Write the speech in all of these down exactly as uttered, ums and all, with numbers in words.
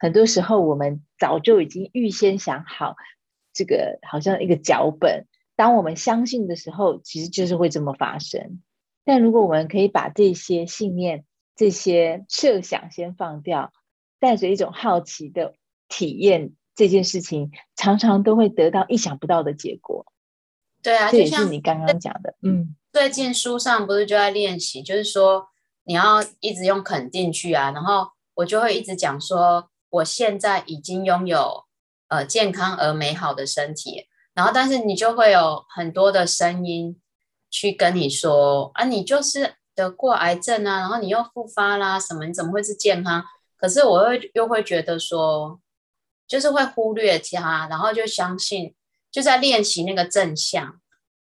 很多时候我们早就已经预先想好这个好像一个脚本，当我们相信的时候其实就是会这么发生。但如果我们可以把这些信念这些设想先放掉，带着一种好奇的体验这件事情，常常都会得到意想不到的结果。对啊，这也是你刚刚讲的。嗯，最近书上不是就在练习，就是说你要一直用肯定句啊，然后我就会一直讲说我现在已经拥有呃健康而美好的身体，然后但是你就会有很多的声音去跟你说啊，你就是得过癌症啊，然后你又复发啦什么，你怎么会是健康？可是我会又会觉得说就是会忽略它，然后就相信，就在练习那个正向。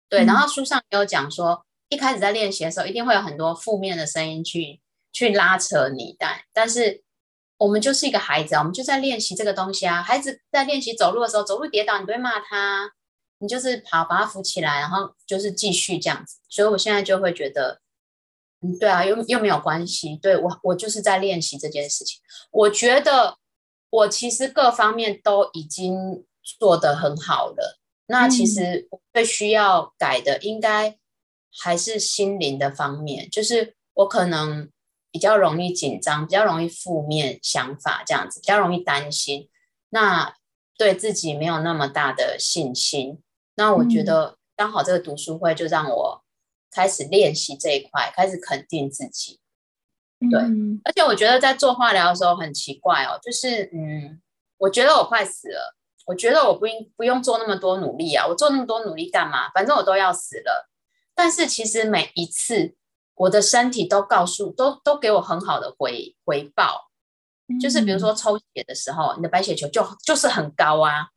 对、嗯、然后书上也有讲说一开始在练习的时候一定会有很多负面的声音去去拉扯你，但但是我们就是一个孩子，我们就在练习这个东西啊。孩子在练习走路的时候，走路跌倒你不会骂他，你就是跑把他扶起来，然后就是继续这样子。所以我现在就会觉得嗯，对啊，又又没有关系。对，我我就是在练习这件事情。我觉得我其实各方面都已经做得很好了，那其实最需要改的应该还是心灵的方面，就是我可能比较容易紧张，比较容易负面想法这样子，比较容易担心，那对自己没有那么大的信心。那我觉得刚好这个读书会就让我开始练习这一块，开始肯定自己。对，而且我觉得在做化疗的时候很奇怪哦，就是嗯，我觉得我快死了，我觉得我不应不用做那么多努力啊，我做那么多努力干嘛？反正我都要死了。但是其实每一次我的身体都告诉都都给我很好的回回报，就是比如说抽血的时候，你的白血球就就是很高啊，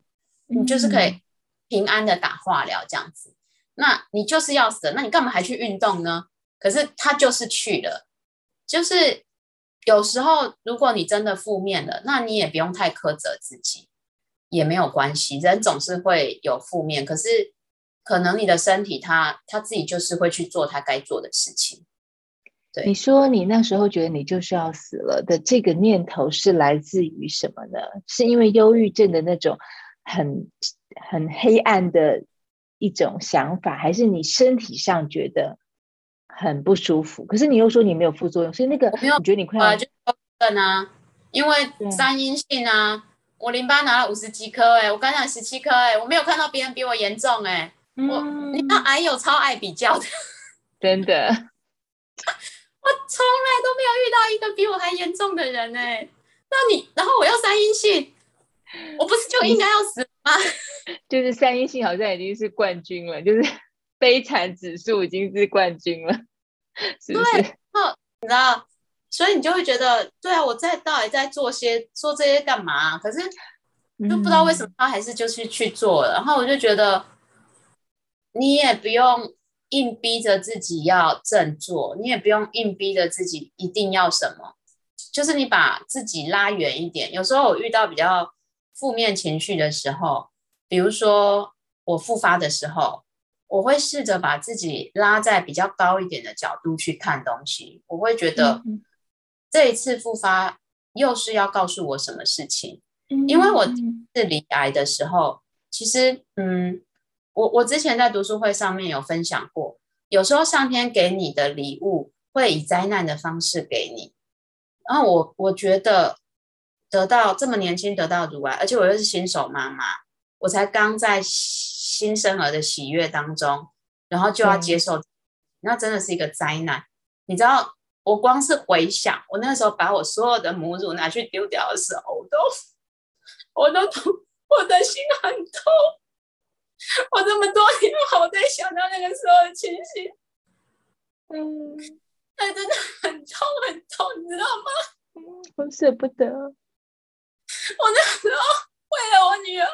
你就是可以平安的打化疗这样子。那你就是要死了，那你干嘛还去运动呢？可是他就是去了。就是有时候如果你真的负面了，那你也不用太苛责自己，也没有关系，人总是会有负面，可是可能你的身体它它自己就是会去做它该做的事情。对，你说你那时候觉得你就是要死了的这个念头是来自于什么呢？是因为忧郁症的那种很很黑暗的一种想法，还是你身体上觉得很不舒服？可是你又说你没有副作用，所以那个你觉得你快要、呃、就是忧郁症啊，因为三阴性啊，我淋巴拿了五十几颗哎、欸，我感染十七颗哎，我没有看到别人比我严重哎、欸嗯，我你知道癌友超爱比较的，真的，我从来都没有遇到一个比我还严重的人哎、欸，那你然后我又三阴性，我不是就应该要死吗？就是三阴性好像已经是冠军了，就是。悲惨指数已经是冠军了，是不是？对，你知道，所以你就会觉得，对啊，我在到底在做些做这些干嘛、啊？可是就不知道为什么他还是就是去做了、嗯。然后我就觉得，你也不用硬逼着自己要振作，你也不用硬逼着自己一定要什么，就是你把自己拉远一点。有时候我遇到比较负面情绪的时候，比如说我复发的时候。我会试着把自己拉在比较高一点的角度去看东西，我会觉得这一次复发又是要告诉我什么事情。因为我第一次罹癌的时候，其实嗯，我我之前在读书会上面有分享过，有时候上天给你的礼物会以灾难的方式给你。然后我我觉得得到这么年轻得到乳癌，而且我又是新手妈妈，我才刚在新生儿的喜悦当中，然后就要接受、嗯、那真的是一个灾难。你知道我光是回想我那时候把我所有的母乳拿去丢掉的时候，我都我都我的心很痛，我这么多年后在想到那个时候的情形，嗯，那真的很痛很痛，你知道吗？我舍不得，我那时候为了我女儿，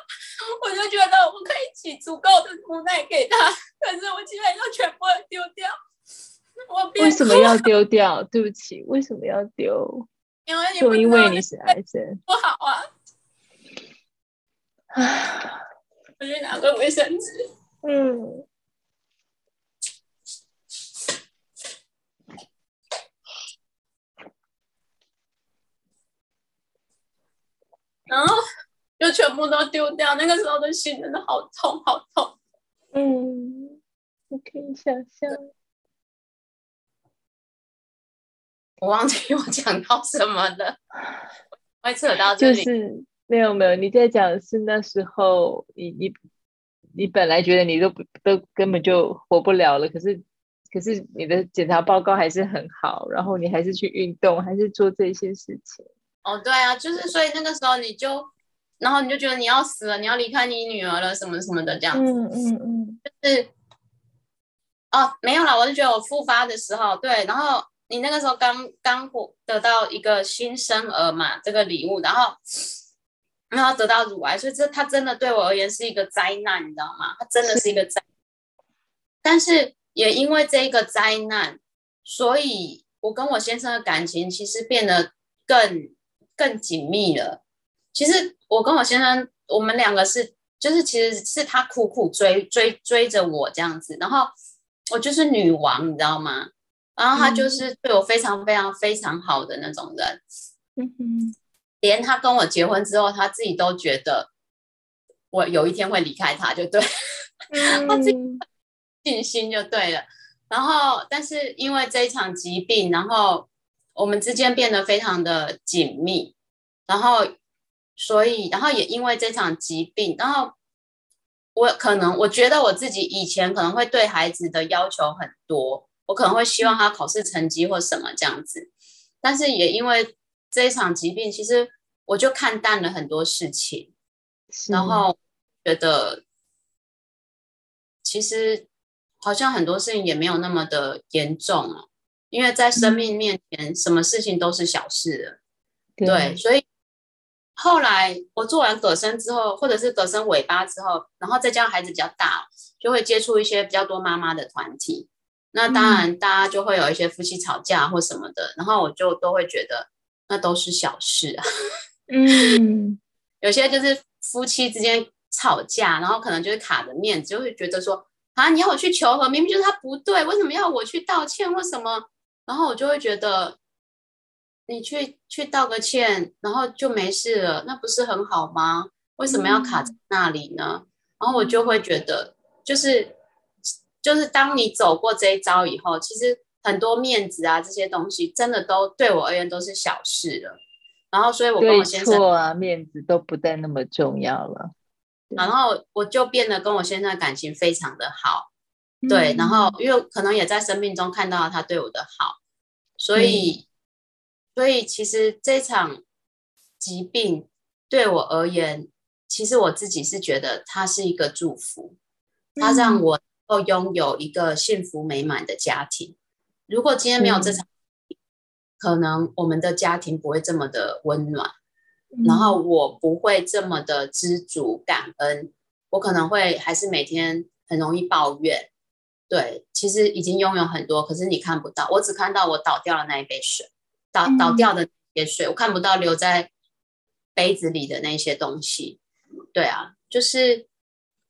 我就觉得我可以挤足够的母奶给她，可是我竟然要全部丢掉。我为什么要丢掉？对不起，为什么要丢？因为你不知道，就因为你是癌症，不好啊！我去拿个卫生纸。嗯。然后就全部都丢掉，那个时候的心真的好痛好痛。嗯，我可以想象。我忘记我讲到什么了，会扯到这里。就是没有没有，你在讲是那时候你你你本来觉得你都都根本就活不了了，可是可是你的检查报告还是很好，然后你还是去运动，还是做这些事情。哦，对啊，就是所以那个时候你就。然后你就觉得你要死了，你要离开你女儿了，什么什么的这样子。嗯嗯嗯。就是，哦，没有啦，我就觉得我复发的时候，对。然后你那个时候刚刚得到一个新生儿嘛，这个礼物，然后然后得到乳癌，所以这它真的对我而言是一个灾难，你知道吗？它真的是一个灾难。但是也因为这一个灾难，所以我跟我先生的感情其实变得更更紧密了。其实我跟我先生，我们两个是，就是其实是他苦苦追追追着我这样子，然后我就是女王，你知道吗？然后他就是对我非常非常非常好的那种人，嗯、连他跟我结婚之后，他自己都觉得我有一天会离开他，就对，嗯、他自己信心就对了。然后，但是因为这一场疾病，然后我们之间变得非常的紧密，然后。所以然后也因为这场疾病，然后我可能我觉得我自己以前可能会对孩子的要求很多，我可能会希望他考试成绩或什么这样子，但是也因为这场疾病，其实我就看淡了很多事情，然后觉得其实好像很多事情也没有那么的严重了，因为在生命面前什么事情都是小事了。对, 对所以后来我做完葛生之后，或者是葛生尾巴之后，然后再加上孩子比较大，就会接触一些比较多妈妈的团体。那当然，大家就会有一些夫妻吵架或什么的，嗯、然后我就都会觉得那都是小事啊。嗯，有些就是夫妻之间吵架，然后可能就是卡着面子，就会觉得说啊，你要我去求和，明明就是他不对，为什么要我去道歉或什么？然后我就会觉得。你去去道个歉，然后就没事了，那不是很好吗？为什么要卡在那里呢？嗯、然后我就会觉得，就是就是当你走过这一招以后，其实很多面子啊这些东西，真的都对我而言都是小事了。然后，所以我跟我先生错啊，面子都不再那么重要了。然后我就变得跟我先生的感情非常的好，嗯、对。然后因为可能也在生命中看到了他对我的好，所以。嗯所以其实这场疾病对我而言，其实我自己是觉得它是一个祝福，它让我能够拥有一个幸福美满的家庭。如果今天没有这场疾病，可能我们的家庭不会这么的温暖，然后我不会这么的知足感恩，我可能会还是每天很容易抱怨。对，其实已经拥有很多，可是你看不到，我只看到我倒掉了那一杯水。倒, 倒掉的那些水，我看不到留在杯子里的那些东西。对啊，就是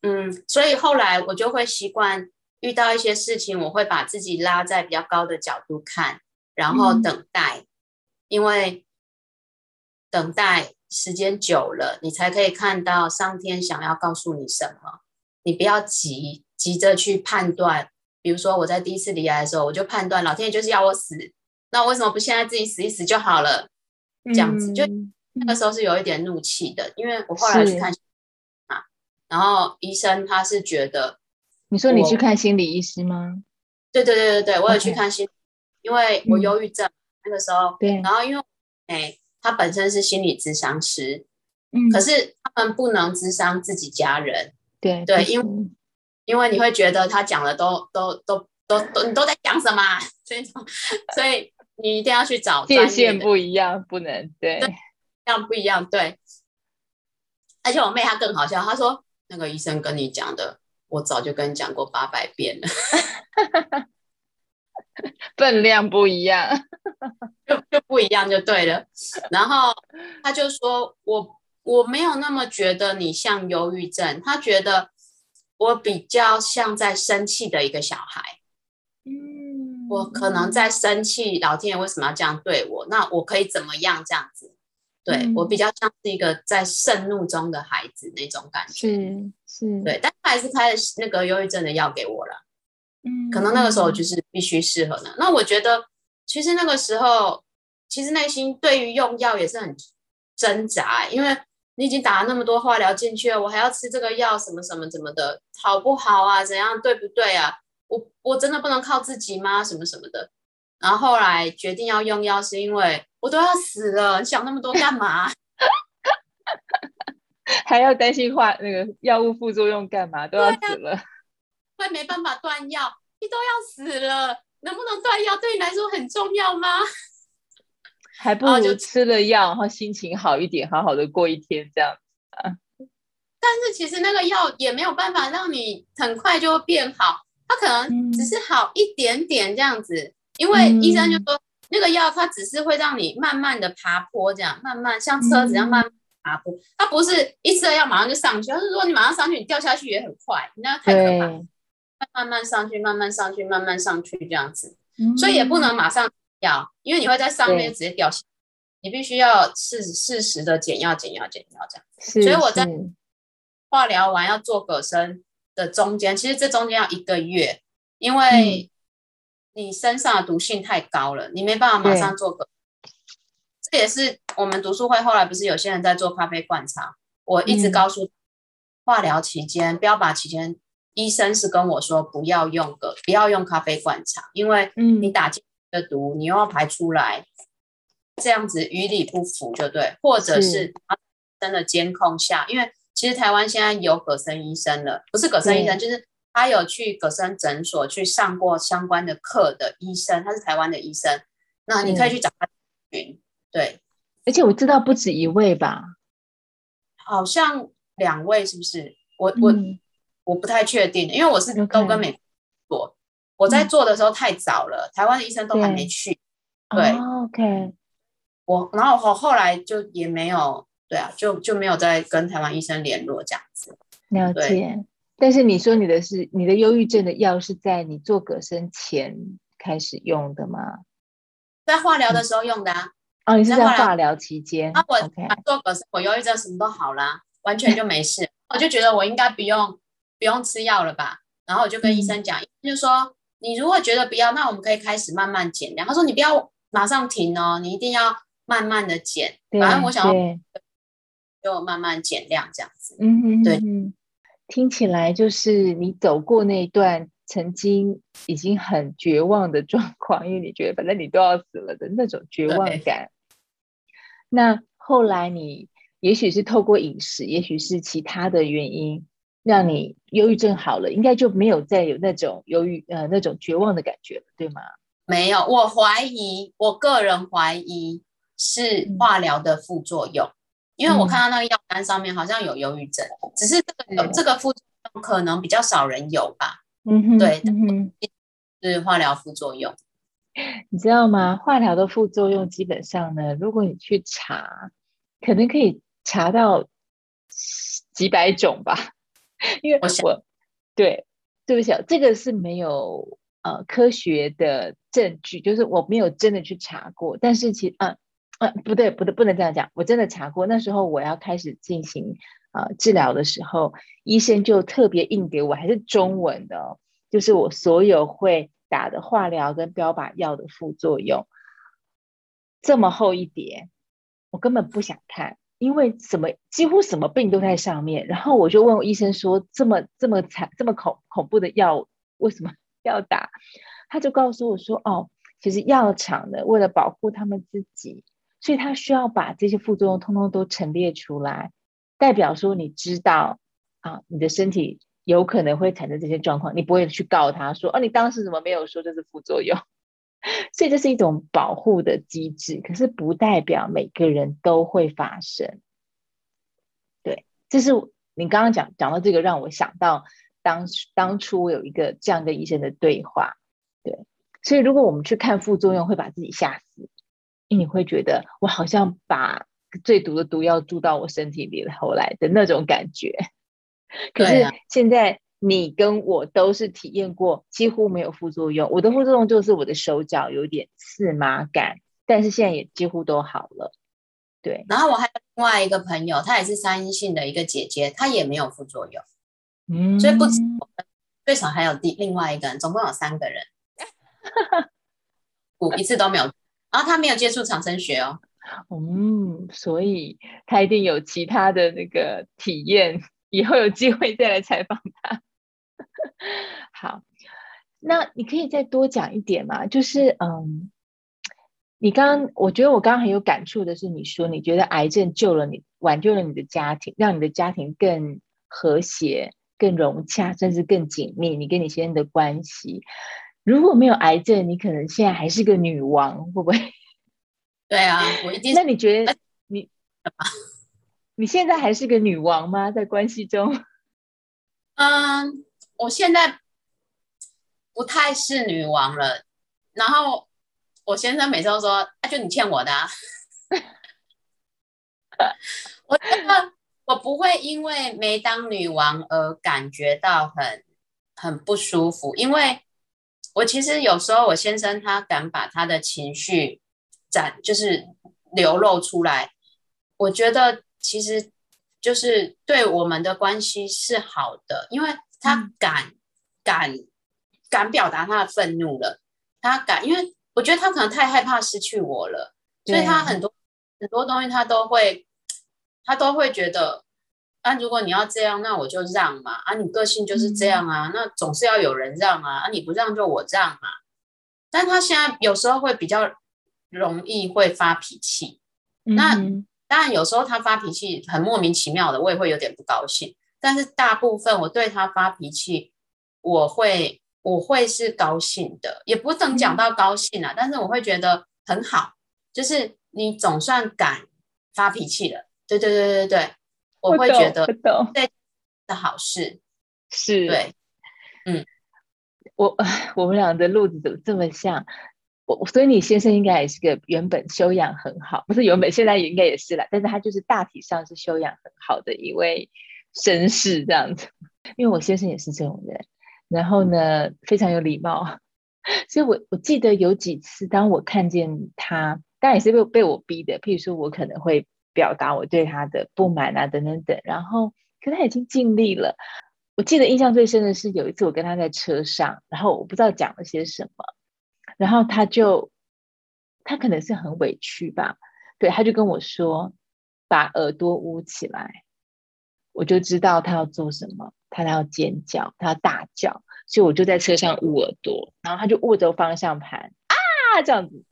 嗯，所以后来我就会习惯遇到一些事情，我会把自己拉在比较高的角度看，然后等待，嗯、因为等待时间久了，你才可以看到上天想要告诉你什么。你不要急急着去判断，比如说我在第一次离癌的时候，我就判断老天爷就是要我死。那为什么不现在自己死一死就好了？这样子，就那个时候是有一点怒气的，因为我后来去看啊，然后医生他是觉得，你说你去看心理医师吗？对对对对对，我有去看心理，因为我忧郁症那个时候，对，然后因为哎，他本身是心理咨商师，嗯，可是他们不能咨商自己家人，对对，因为因为你会觉得他讲的都都都都都你都在讲什么这种，所以。你一定要去找界限不一样，不能对，这样不一样对。而且我妹她更好笑，她说那个医生跟你讲的，我早就跟你讲过八百遍了，分量不一样，就就不一样就对了。然后她就说我我没有那么觉得你像忧郁症，她觉得我比较像在生气的一个小孩。嗯。我可能在生气，老天爷为什么要这样对我？那我可以怎么样这样子？对、嗯、我比较像是一个在盛怒中的孩子那种感觉，是是，对，但还是开那个忧郁症的药给我了，嗯，可能那个时候就是必须适合的。那我觉得其实那个时候其实内心对于用药也是很挣扎，因为你已经打了那么多化疗进去了，我还要吃这个药什么什么什么的，好不好啊，怎样，对不对啊，我我真的不能靠自己吗，什么什么的。然后后来决定要用药是因为我都要死了，你想那么多干嘛还要担心化那个药物副作用干嘛，都要死了、啊、会没办法断药，你都要死了，能不能断药对你来说很重要吗？还不如吃了药然后心情好一点，好好的过一天这样子、啊、但是其实那个药也没有办法让你很快就变好，它可能只是好一点点这样子、嗯、因为医生就说、嗯、那个药它只是会让你慢慢的爬坡，这样慢慢像车子一样慢慢爬坡、嗯、它不是一吃了药马上就上去，它是如果你马上上去你掉下去也很快，那太可怕，慢慢上去慢慢上去慢慢上去这样子、嗯、所以也不能马上药，因为你会在上面直接掉下，你必须要适时的减药减药减药这样。所以我在化疗完要做葛生的中间，其实这中间要一个月，因为你身上的毒性太高了，你没办法马上做葛生。这也是我们读书会后来不是有些人在做咖啡灌肠，我一直告诉、嗯、化疗期间标靶期间医生是跟我说不要用葛不要用咖啡灌肠，因为你打进的毒你又要排出来，这样子于理不符就对，或者是真的监控下，因为其实台湾现在有葛生医生了，不是葛生医生，就是他有去葛生诊所去上过相关的课的医生，他是台湾的医生，那你可以去找他咨询、嗯、对，而且我知道不止一位吧，好像两位是不是，我我、嗯、我不太确定，因为我是都跟美国、okay.我在做的时候太早了，台湾的医生都还没去，对、oh, OK， 我然后我后来就也没有，对啊，就就没有再跟台湾医生联络这样子。了解。但是你说你的是你的忧郁症的药是在你做葛生前开始用的吗？在化疗的时候用的啊。嗯、哦，你是在化疗期间？啊，我、okay. 做葛生，我忧郁症什么都好啦，完全就没事，我就觉得我应该不用不用吃药了吧，然后我就跟医生讲，医生就说。你如果觉得不要，那我们可以开始慢慢减量。他说你不要马上停哦，你一定要慢慢的减。反正我想要就慢慢减量这样子。嗯，对。听起来就是你走过那一段曾经已经很绝望的状况，因为你觉得反正你都要死了的那种绝望感。那后来你也许是透过饮食，也许是其他的原因。让你忧郁症好了，应该就没有再有那种忧郁呃那种绝望的感觉了，对吗？没有，我怀疑，我个人怀疑是化疗的副作用，嗯、因为我看到那个药单上面好像有忧郁症，嗯、只是这个这个副作用可能比较少人有吧。嗯哼，对，嗯、是化疗副作用。你知道吗？化疗的副作用基本上呢，如果你去查，可能可以查到几百种吧。因为我对对不起，这个是没有呃科学的证据，就是我没有真的去查过。但是其啊啊不对不对，不能这样讲，我真的查过。那时候我要开始进行呃治疗的时候，医生就特别印给我，还是中文的、哦，就是我所有会打的化疗跟标靶药的副作用，这么厚一叠，我根本不想看。因为什么几乎什么病都在上面，然后我就问医生说这么这么惨这么恐恐怖的药为什么要打，他就告诉我说哦，其实药厂呢为了保护他们自己，所以他需要把这些副作用通通都陈列出来，代表说你知道啊，你的身体有可能会产生这些状况，你不会去告他说哦，你当时怎么没有说这是副作用，所以这是一种保护的机制，可是不代表每个人都会发生。对，这是你刚刚讲讲到这个，让我想到当当初我有一个这样跟医生的对话。对，所以如果我们去看副作用，会把自己吓死，因为你会觉得我好像把最毒的毒药注到我身体里头来的那种感觉。可是现在。你跟我都是体验过几乎没有副作用，我的副作用就是我的手脚有点刺麻感，但是现在也几乎都好了。对。然后我还有另外一个朋友，她也是三阴性的一个姐姐，她也没有副作用。嗯，所以不止我们，最少还有另外一个人，总共有三个人，我一次都没有。然后她没有接触长生学哦。嗯，所以她一定有其他的那个体验，以后有机会再来采访她。好，那你可以再多讲一点吗？就是嗯，你刚刚我觉得我刚刚很有感触的是，你说你觉得癌症救了你，挽救了你的家庭，让你的家庭更和谐、更融洽，甚至更紧密。你跟你先生的关系，如果没有癌症，你可能现在还是个女王，会不会？对啊，我一定。那你觉得你你现在还是个女王吗？在关系中？嗯。我现在不太是女王了，然后我先生每次都说：“啊，就你欠我的啊。”我觉得我不会因为没当女王而感觉到很很不舒服，因为我其实有时候我先生他敢把他的情绪展就是流露出来，我觉得其实就是对我们的关系是好的，因为。他敢敢敢表达他的愤怒了，他敢，因为我觉得他可能太害怕失去我了，所以他很多很多东西他都会他都会觉得啊，如果你要这样，那我就让嘛，啊，你个性就是这样啊，那总是要有人让啊，啊，你不让就我让嘛。但他现在有时候会比较容易会发脾气，那当然有时候他发脾气很莫名其妙的，我也会有点不高兴。但是大部分我对他发脾气，我会我会是高兴的，也不能讲到高兴啊，但是我会觉得很好，就是你总算敢发脾气了，对对对对对，我会觉得对的好事是，对，嗯，我我们俩的路子怎么这么像？我所以你先生应该也是个原本修养很好，不是原本现在应该也是啦，但是他就是大体上是修养很好的一位。绅士这样子，因为我先生也是这种人，然后呢非常有礼貌，所以我我记得有几次当我看见他，当然也是被被我逼的，譬如说我可能会表达我对他的不满啊等等等，然后可他已经尽力了。我记得印象最深的是有一次我跟他在车上，然后我不知道讲了些什么，然后他就他可能是很委屈吧，对，他就跟我说把耳朵捂起来，我就知道他要做什么，他要尖叫，他要大叫，所以我就在车上捂耳朵，然后他就握着方向盘啊这样子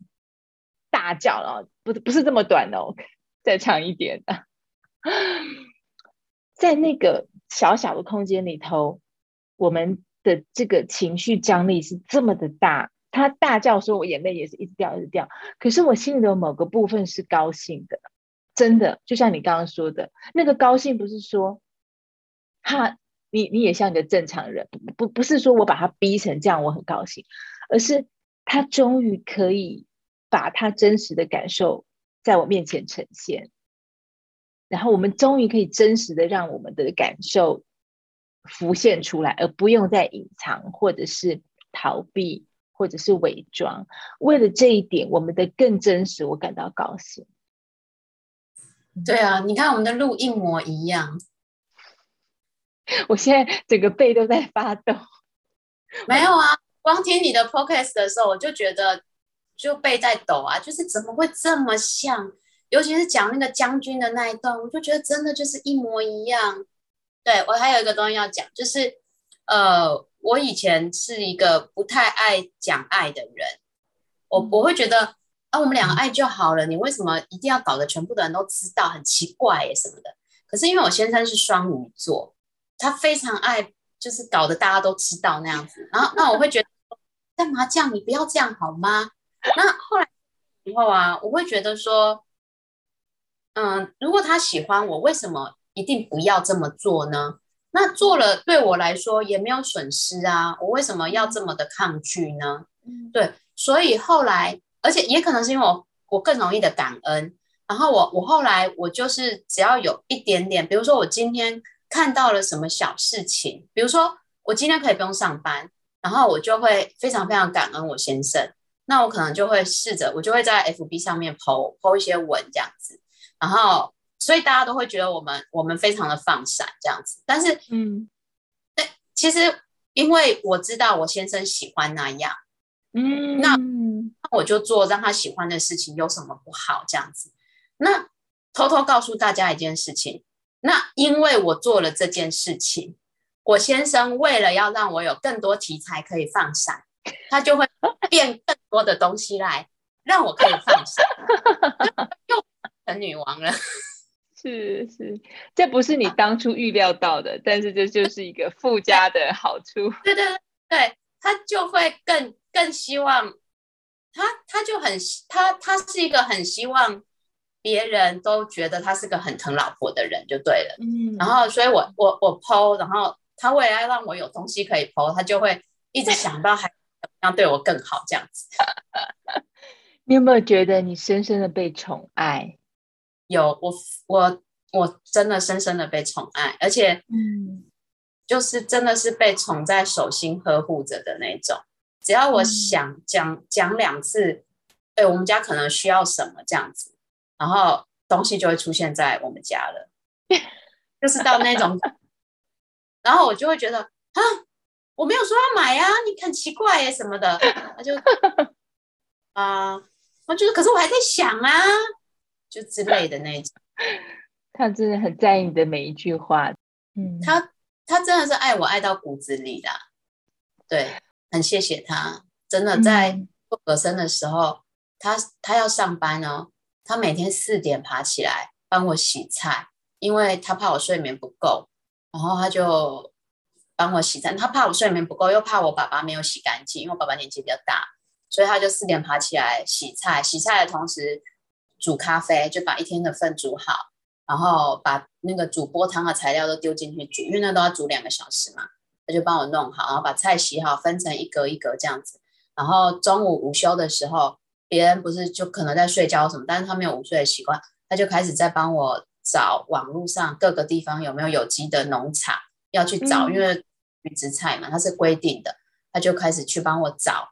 大叫，然后不是不是这么短哦，再长一点的，在那个小小的空间里头，我们的这个情绪张力是这么的大，他大叫说我眼泪也是一直掉一直掉，可是我心里的某个部分是高兴的。真的就像你刚刚说的那个高兴，不是说哈 你, 你也像一个正常人， 不, 不是说我把他逼成这样我很高兴，而是他终于可以把他真实的感受在我面前呈现，然后我们终于可以真实的让我们的感受浮现出来，而不用再隐藏或者是逃避或者是伪装，为了这一点我们的更真实，我感到高兴。对啊，你看我们的路一模一样。我现在整个背都在发抖。没有啊，光听你的 podcast 的时候，我就觉得就背在抖啊，就是怎么会这么像？尤其是讲那个将军的那一段，我就觉得真的就是一模一样。对，我还有一个东西要讲，就是呃，我以前是一个不太爱讲爱的人，我我会觉得。啊，我们两个爱就好了，你为什么一定要搞得全部的人都知道，很奇怪耶什么的。可是因为我先生是双鱼座，他非常爱就是搞得大家都知道那样子，然后那我会觉得干嘛这样，你不要这样好吗？那后来以后啊，我会觉得说嗯，如果他喜欢我，为什么一定不要这么做呢？那做了对我来说也没有损失啊，我为什么要这么的抗拒呢？对，所以后来而且也可能是因为我我更容易的感恩，然后我我后来我就是只要有一点点，比如说我今天看到了什么小事情，比如说我今天可以不用上班，然后我就会非常非常感恩我先生，那我可能就会试着我就会在 F B 上面 po 一些文这样子，然后所以大家都会觉得我们我们非常的放闪这样子。但是嗯，但其实因为我知道我先生喜欢那样，嗯，那我就做让他喜欢的事情，有什么不好这样子。那偷偷告诉大家一件事情，那因为我做了这件事情，我先生为了要让我有更多题材可以放闪，他就会变更多的东西来让我可以放闪又成女王了。是是，这不是你当初预料到的，但是这就是一个附加的好处。对对对，他就会更更希望他他就很他他是一个很希望别人都觉得他是个很疼老婆的人就对了。嗯，然后所以我我我 po， 然后他为了让我有东西可以 po， 他就会一直想到还怎么样对我更好这样子。你有没有觉得你深深的被宠爱？有，我我我真的深深的被宠爱，而且嗯，就是真的是被宠在手心呵护着的那种。只要我想讲讲两次，哎、欸，我们家可能需要什么这样子，然后东西就会出现在我们家了，就是到那种，然后我就会觉得啊，我没有说要买啊，你很奇怪耶什么的，他就啊、呃，我觉得可是我还在想啊，就之类的那种。他真的很在意你的每一句话，嗯，他他真的是爱我爱到骨子里啦，对。很谢谢他，真的在做隔生的时候、嗯、他, 他要上班哦，他每天四点爬起来帮我洗菜，因为他怕我睡眠不够，然后他就帮我洗菜，他怕我睡眠不够又怕我爸爸没有洗干净，因为我爸爸年纪比较大，所以他就四点爬起来洗菜，洗菜的同时煮咖啡，就把一天的份煮好，然后把那个煮波汤的材料都丢进去煮，因为那都要煮两个小时嘛，就帮我弄好，然后把菜洗好，分成一格一格这样子。然后中午午休的时候，别人不是就可能在睡觉什么，但是他没有午睡的习惯，他就开始在帮我找网络上各个地方有没有有机的农场要去找、嗯、因为鱼子菜嘛，它是规定的，他就开始去帮我找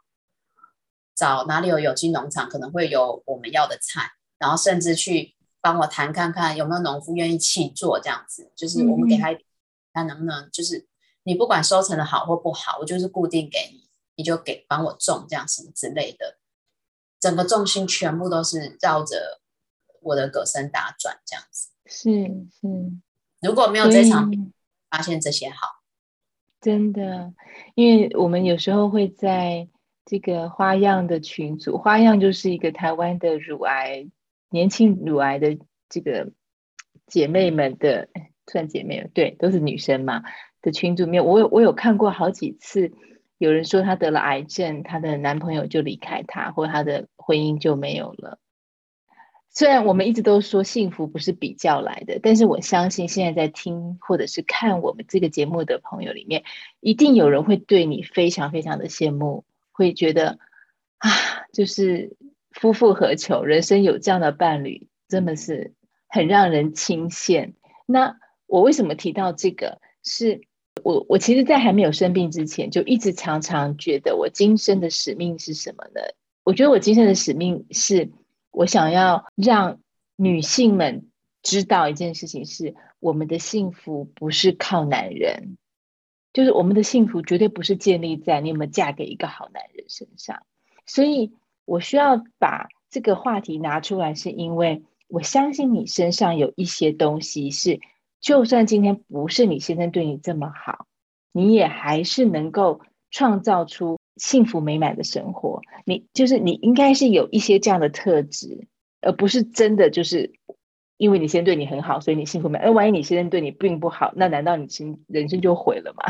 找哪里有有机农场可能会有我们要的菜，然后甚至去帮我谈看看有没有农夫愿意契作这样子，就是我们给他一点、嗯、他能不能就是你不管收成的好或不好，我就是固定给你，你就给帮我种这样什么之类的，整个重心全部都是绕着我的葛生打转这样子。是是，如果没有这场发现这些好，真的，因为我们有时候会在这个花样的群组，花样就是一个台湾的乳癌年轻乳癌的这个姐妹们的，算姐妹们对，都是女生嘛。的群组里面，我有我有看过好几次，有人说她得了癌症，她的男朋友就离开她，或她的婚姻就没有了。虽然我们一直都说幸福不是比较来的，但是我相信现在在听或者是看我们这个节目的朋友里面，一定有人会对你非常非常的羡慕，会觉得啊，就是夫复何求，人生有这样的伴侣，真的是很让人倾羡。那我为什么提到这个？是我我其实在还没有生病之前就一直常常觉得我今生的使命是什么呢？我觉得我今生的使命是我想要让女性们知道一件事情，是我们的幸福不是靠男人，就是我们的幸福绝对不是建立在你有没有嫁给一个好男人身上。所以我需要把这个话题拿出来，是因为我相信你身上有一些东西是就算今天不是你先生对你这么好，你也还是能够创造出幸福美满的生活。你就是你应该是有一些这样的特质，而不是真的就是因为你先生对你很好所以你幸福美满，而万一你先生对你并不好，那难道你人生就毁了吗？